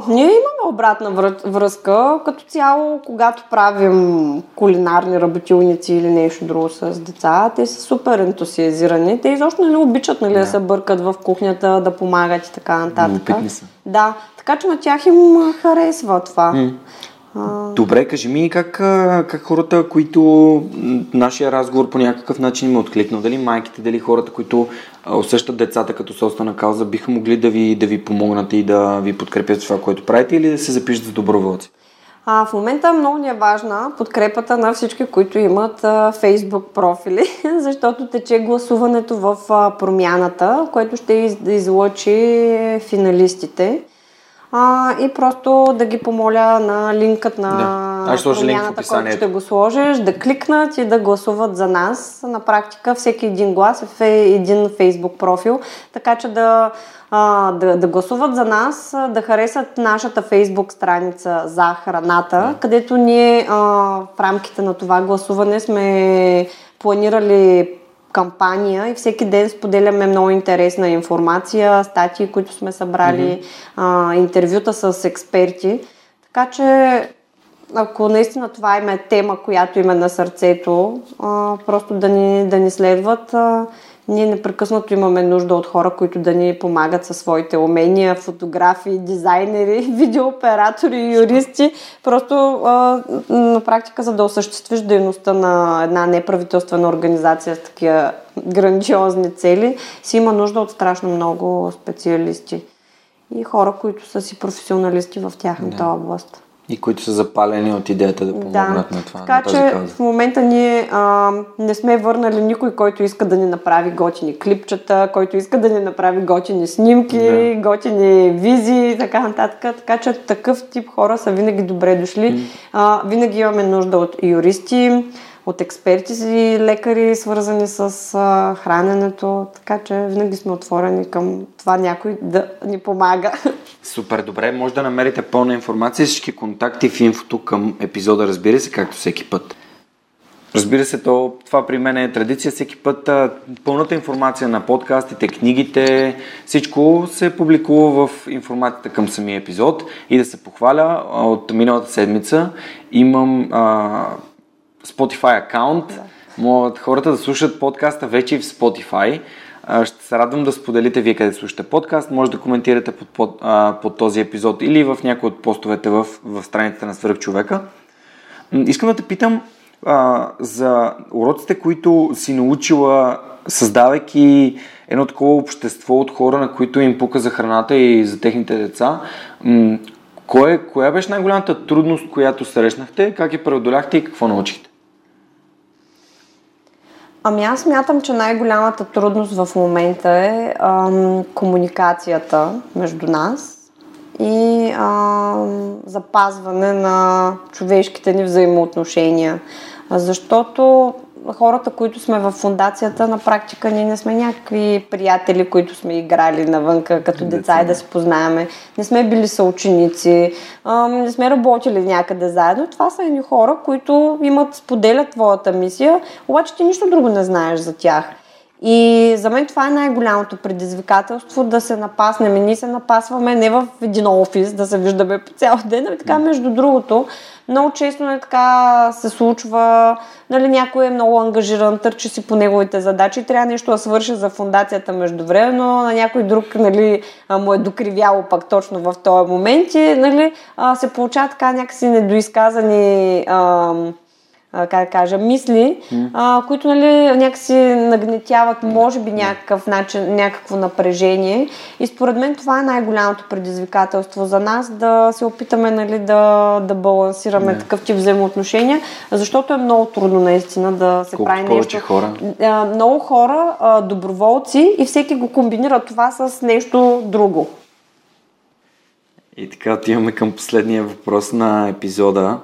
Ние имаме обратна връзка като цяло, когато правим кулинарни работилници или нещо друго с деца, те са супер ентусиазирани. Те изобщо не обичат, да се бъркат в кухнята, да помагат и така нататък. Опитни са. Да, така че на тях им харесва това. Добре, кажи ми как хората, които нашия разговор по някакъв начин им е откликнал, дали майките, дали хората, които усещат децата като собствена кауза, биха могли да ви помогнат и да ви подкрепят това, което правите, или да се запишат за доброволци? В момента много ни е важна подкрепата на всички, които имат Facebook профили, защото тече гласуването в Промяната, което ще излъчи финалистите. И просто да ги помоля на линкът на Промяната, който ще го сложиш, да кликнат и да гласуват за нас. На практика всеки един глас е един Facebook профил, така че да гласуват за нас, да харесат нашата Facebook страница за храната, където ние в рамките на това гласуване сме планирали кампания и всеки ден споделяме много интересна информация, статии, които сме събрали, интервюта с експерти. Така че, ако наистина това им е тема, която им е на сърцето, просто да ни следват. Ние непрекъснато имаме нужда от хора, които да ни помагат със своите умения, фотографи, дизайнери, видеооператори, юристи. Просто на практика, за да осъществиш дейността на една неправителствена организация с такива грандиозни цели, си има нужда от страшно много специалисти и хора, които са си професионалисти в тяхната област. И които са запалени от идеята да помогнат на това. Така на тази че кауза. В момента ние не сме върнали никой, който иска да ни направи готини клипчета, който иска да ни направи готини снимки, готини визии и така нататък. Така че такъв тип хора са винаги добре дошли. Винаги имаме нужда от юристи, от експерти и лекари, свързани с храненето, така че винаги сме отворени към това някой да ни помага. Супер, добре, може да намерите пълна информация, всички контакти в инфото към епизода, разбира се, както всеки път. Разбира се, това при мен е традиция, всеки път пълната информация на подкастите, книгите, всичко се публикува в информацията към самия епизод. И да се похваля, от миналата седмица имам Spotify акаунт, могат хората да слушат подкаста вече и в Spotify. Ще се радвам да споделите вие къде слушате подкаст, може да коментирате под този епизод или в някои от постовете в страницата на Свръхчовека. Искам да те питам за уроците, които си научила, създавайки едно такова общество от хора, на които им пука за храната и за техните деца. Коя беше най-голямата трудност, която срещнахте, как я преодоляхте и какво научихте? Ами аз смятам, че най-голямата трудност в момента е комуникацията между нас и запазване на човешките ни взаимоотношения. Защото хората, които сме в фондацията, на практика ние не сме някакви приятели, които сме играли навънка като деца и да се познаваме. Не сме били съученици, не сме работили някъде заедно. Това са едни хора, които споделят твоята мисия, обаче ти нищо друго не знаеш за тях. И за мен това е най-голямото предизвикателство, да се напаснем. И ние се напасваме не в един офис, да се виждаме по цял ден, а така между другото. Много често така се случва, някой е много ангажиран, търчи си по неговите задачи и трябва нещо да свърши за фондацията междувременно, но на някой друг му е докривяло пак точно в този момент и се получават така някакси недоизказани мисли, които някакси нагнетяват, може би някакъв начин, някакво напрежение. И според мен това е най-голямото предизвикателство за нас, да се опитаме да балансираме такъв тип взаимоотношения, защото е много трудно наистина да се прави нещо. Хора. Много хора, доброволци, и всеки го комбинира това с нещо друго. И така отиваме към последния въпрос на епизода.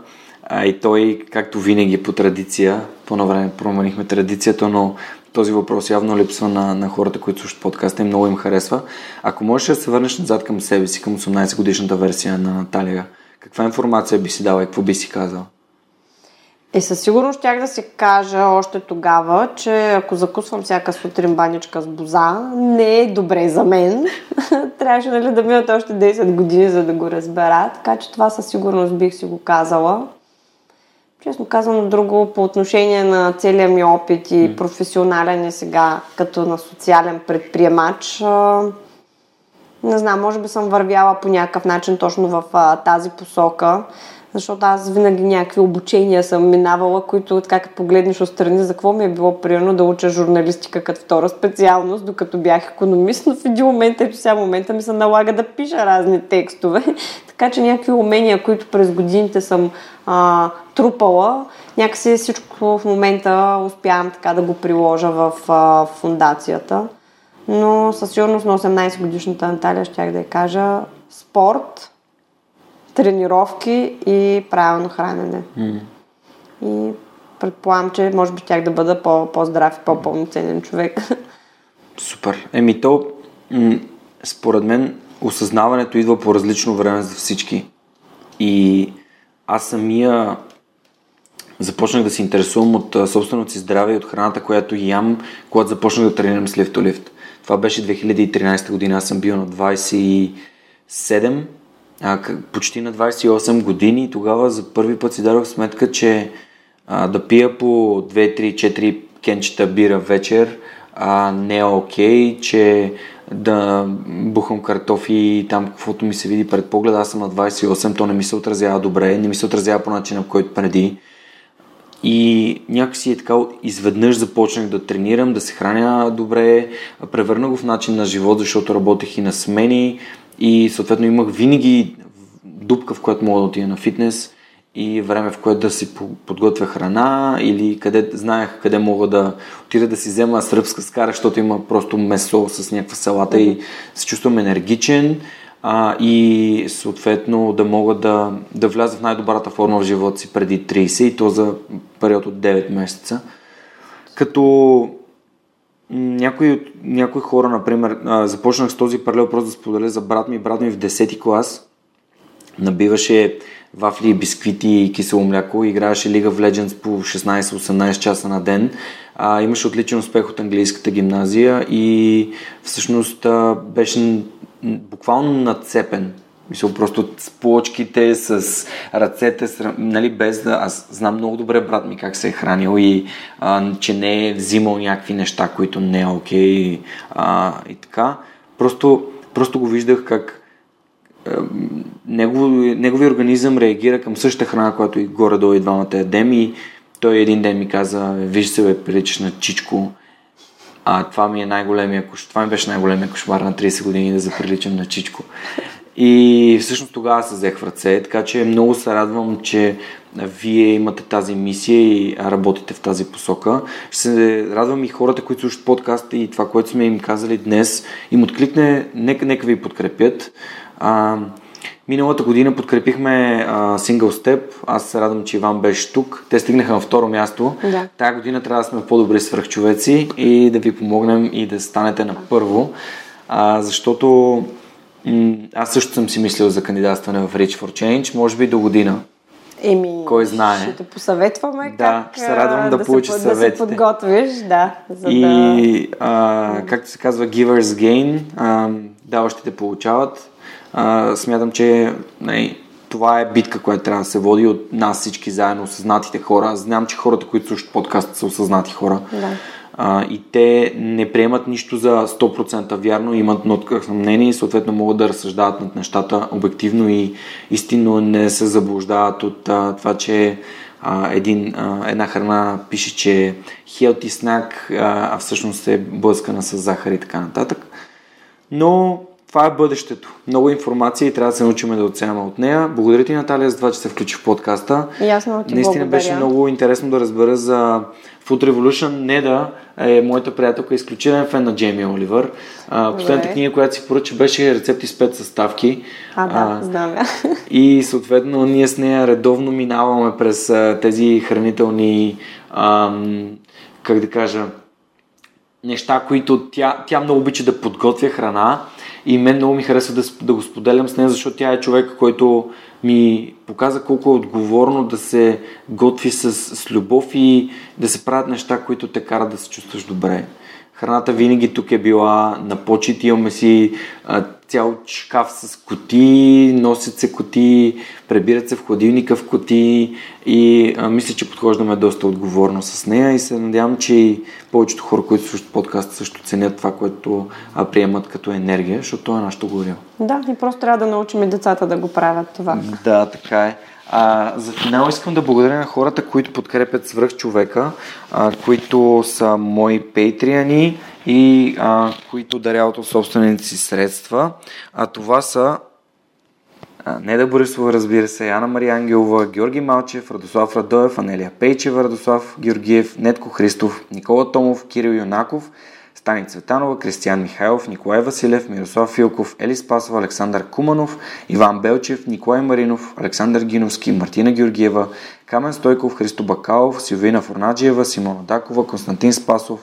И той, както винаги по традиция, по-навреме променихме традицията, но този въпрос явно липсва на хората, които слушат подкаста и много им харесва. Ако можеш да се върнеш назад към себе си, към 18-годишната версия на Наталия, каква информация би си дала и какво би си казала? Със сигурност щях да си кажа още тогава, че ако закусвам всяка сутрин баничка с боза, не е добре за мен. Трябваше да минат още 10 години, за да го разбера. Така че това със сигурност бих си го казала. Честно казвам, друго по отношение на целия ми опит и професионален и сега като на социален предприемач, не знам, може би съм вървяла по някакъв начин точно в тази посока, защото аз винаги някакви обучения съм минавала, които така като погледнеш отстрани, за какво ми е било приятно да уча журналистика като втора специалност, докато бях икономист, но в един момент, сега момента ми се налага да пиша разни текстове. Така че някакви умения, които през годините съм трупала, някакси всичко в момента успявам така да го приложа в фондацията. Но със сигурност на 18-годишната Наталия щях да я кажа спорт, тренировки и правилно хранене. Mm. И предполагам, че може би тях да бъда по-здрав и по-пълноценен човек. Супер. Еми то, според мен, осъзнаването идва по различно време за всички. И аз самия започнах да се интересувам от собственото си здраве и от храната, която ям, когато започнах да тренирам с лифт to лифт. Това беше 2013 година. Аз съм бил на 27, почти на 28 години и тогава за първи път си дадох сметка, че да пия по 2-3-4 кенчета бира вечер не е окей, че да бухам картофи и там каквото ми се види пред погледа. Аз съм на 28, то не ми се отразява добре, не ми се отразява по начина, който преди. И някакси е така, изведнъж започнах да тренирам, да се храня добре, превърнах го в начин на живот, защото работех и на смени и съответно имах винаги дупка, в която мога да отида на фитнес и време, в което да си подготвя храна или къде знаех къде мога да отида да си взема сръбска скара, защото има просто месо с някаква салата и се чувствам енергичен и съответно да мога да вляза в най-добрата форма в живота си преди 30 и то за период от 9 месеца. Като някои хора, например, започнах с този паралел просто да споделя за брат ми. Брат ми в 10-ти клас набиваше вафли, бисквити и кисело мляко, играеше League of Legends по 16-18 часа на ден, имаше отличен успех от английската гимназия и всъщност беше буквално нацепен. Мисля, просто с плочките, с ръцете, нали, без да... Аз знам много добре брат ми как се е хранил и че не е взимал някакви неща, които не е окей и така. Просто го виждах как неговият организъм реагира към същата храна, която и горе-долу и двамата ядем и той един ден ми каза: "Виж се, бе, приличаш на чичко." Това ми беше най-големия кошмар на 30 години, да заприличам на чичко. И всъщност тогава се взех в ръце, така че много се радвам, че вие имате тази мисия и работите в тази посока. Ще се радвам и хората, които слушат подкаста и това, което сме им казали днес, им откликне, нека ви подкрепят. Миналата година подкрепихме Single Step. Аз се радвам, че Иван беше тук. Те стигнаха на второ място. Да. Тая година трябва да сме по-добри свръхчовеци и да ви помогнем и да станете на първо. Защото аз също съм си мислил за кандидатстване в Rich for Change. Може би до година. Кой знае. Ще те посъветваме как ще се радвам да получиш съветите. Да се подготвиш. Да, както се казва, Givers Gain. Даващите получават. Смятам, че това е битка, която трябва да се води от нас всички заедно, осъзнатите хора. Знам, че хората, които слушат подкаста, са осъзнати хора. Да. И те не приемат нищо за 100% вярно, имат нотках на мнение и съответно могат да разсъждават над нещата обективно и истинно не се заблуждават от това, че една храна пише, че е healthy snack, а всъщност е блъскана с захар и така нататък. Но това е бъдещето. Много информация и трябва да се научим да оценяваме от нея. Благодаря ти, Наталия, за това, че се включи в подкаста. Ясно, ти наистина благодаря. Беше много интересно да разбера за Food Revolution. Неда е моята приятелка, изключителен фен на Джейми Оливер. Последната книга, която си поръча, беше рецепти с 5 съставки. Да, знам. И съответно ние с нея редовно минаваме през тези хранителни неща, които тя много обича да подготвя храна. И мен много ми харесва да го споделям с нея, защото тя е човек, който ми показа колко е отговорно да се готви с любов и да се правят неща, които те карат да се чувстваш добре. Храната винаги тук е била на почет, имаме си цял шкаф с кутии, носят се кутии, пребират се в хладилника в кутии и мисля, че подхождаме доста отговорно с нея и се надявам, че и повечето хора, които слушат подкаста, също ценят това, което приемат като енергия, защото е нашето гориво. Да, и просто трябва да научим и децата да го правят това. Да, така е. За финал искам да благодаря на хората, които подкрепят Свръхчовека, които са мои пейтриани и които даряват от собствените си средства. Това са Неда Борисова, разбира се, Ана Мария Ангелова, Георги Малчев, Радослав Радоев, Анелия Пейчева, Радослав Георгиев, Нетко Христов, Никола Томов, Кирил Юнаков, Стани Цветанова, Кристиян Михайлов, Николай Василев, Мирослав Филков, Елис Пасова, Александър Куманов, Иван Белчев, Николай Маринов, Александър Гиновски, Мартина Георгиева, Камен Стойков, Христо Бакалов, Силвина Фурнаджиева, Симона Дакова, Константин Спасов,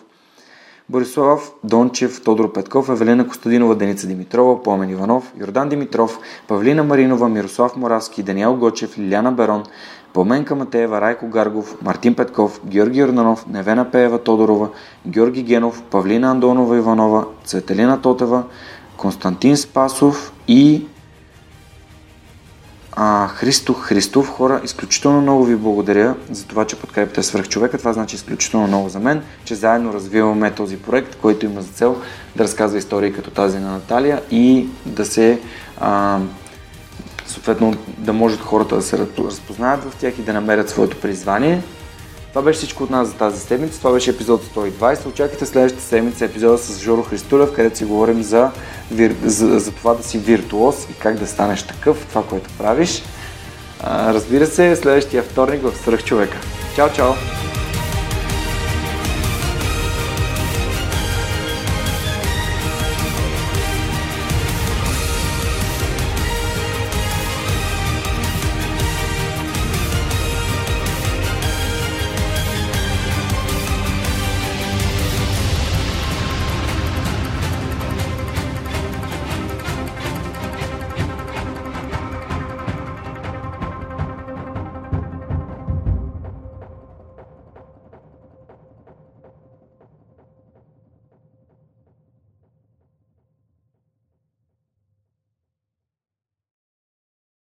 Борислав Дончев, Тодор Петков, Евелина Костадинова, Деница Димитрова, Пламен Иванов, Йордан Димитров, Павлина Маринова, Мирослав Моравски, Даниел Гочев, Лиляна Берон, Пламенка Матеева, Райко Гаргов, Мартин Петков, Георги Йорданов, Невена Пеева Тодорова, Георги Генов, Павлина Андонова Иванова, Цветелина Тотева, Константин Спасов и Христо Христов. Хора, изключително много ви благодаря за това, че подкрепите Свръхчовека. Това значи изключително много за мен, че заедно развиваме този проект, който има за цел да разказва истории като тази на Наталия и да се съответно да може хората да се разпознаят в тях и да намерят своето призвание. Това беше всичко от нас за тази седмица. Това беше епизод 120. Очаквайте следващата седмица епизода с Жоро Христулев, където си говорим за това да си виртуоз и как да станеш такъв, това, което правиш. Разбира се, следващия вторник в Свръхчовека. Чао, чао!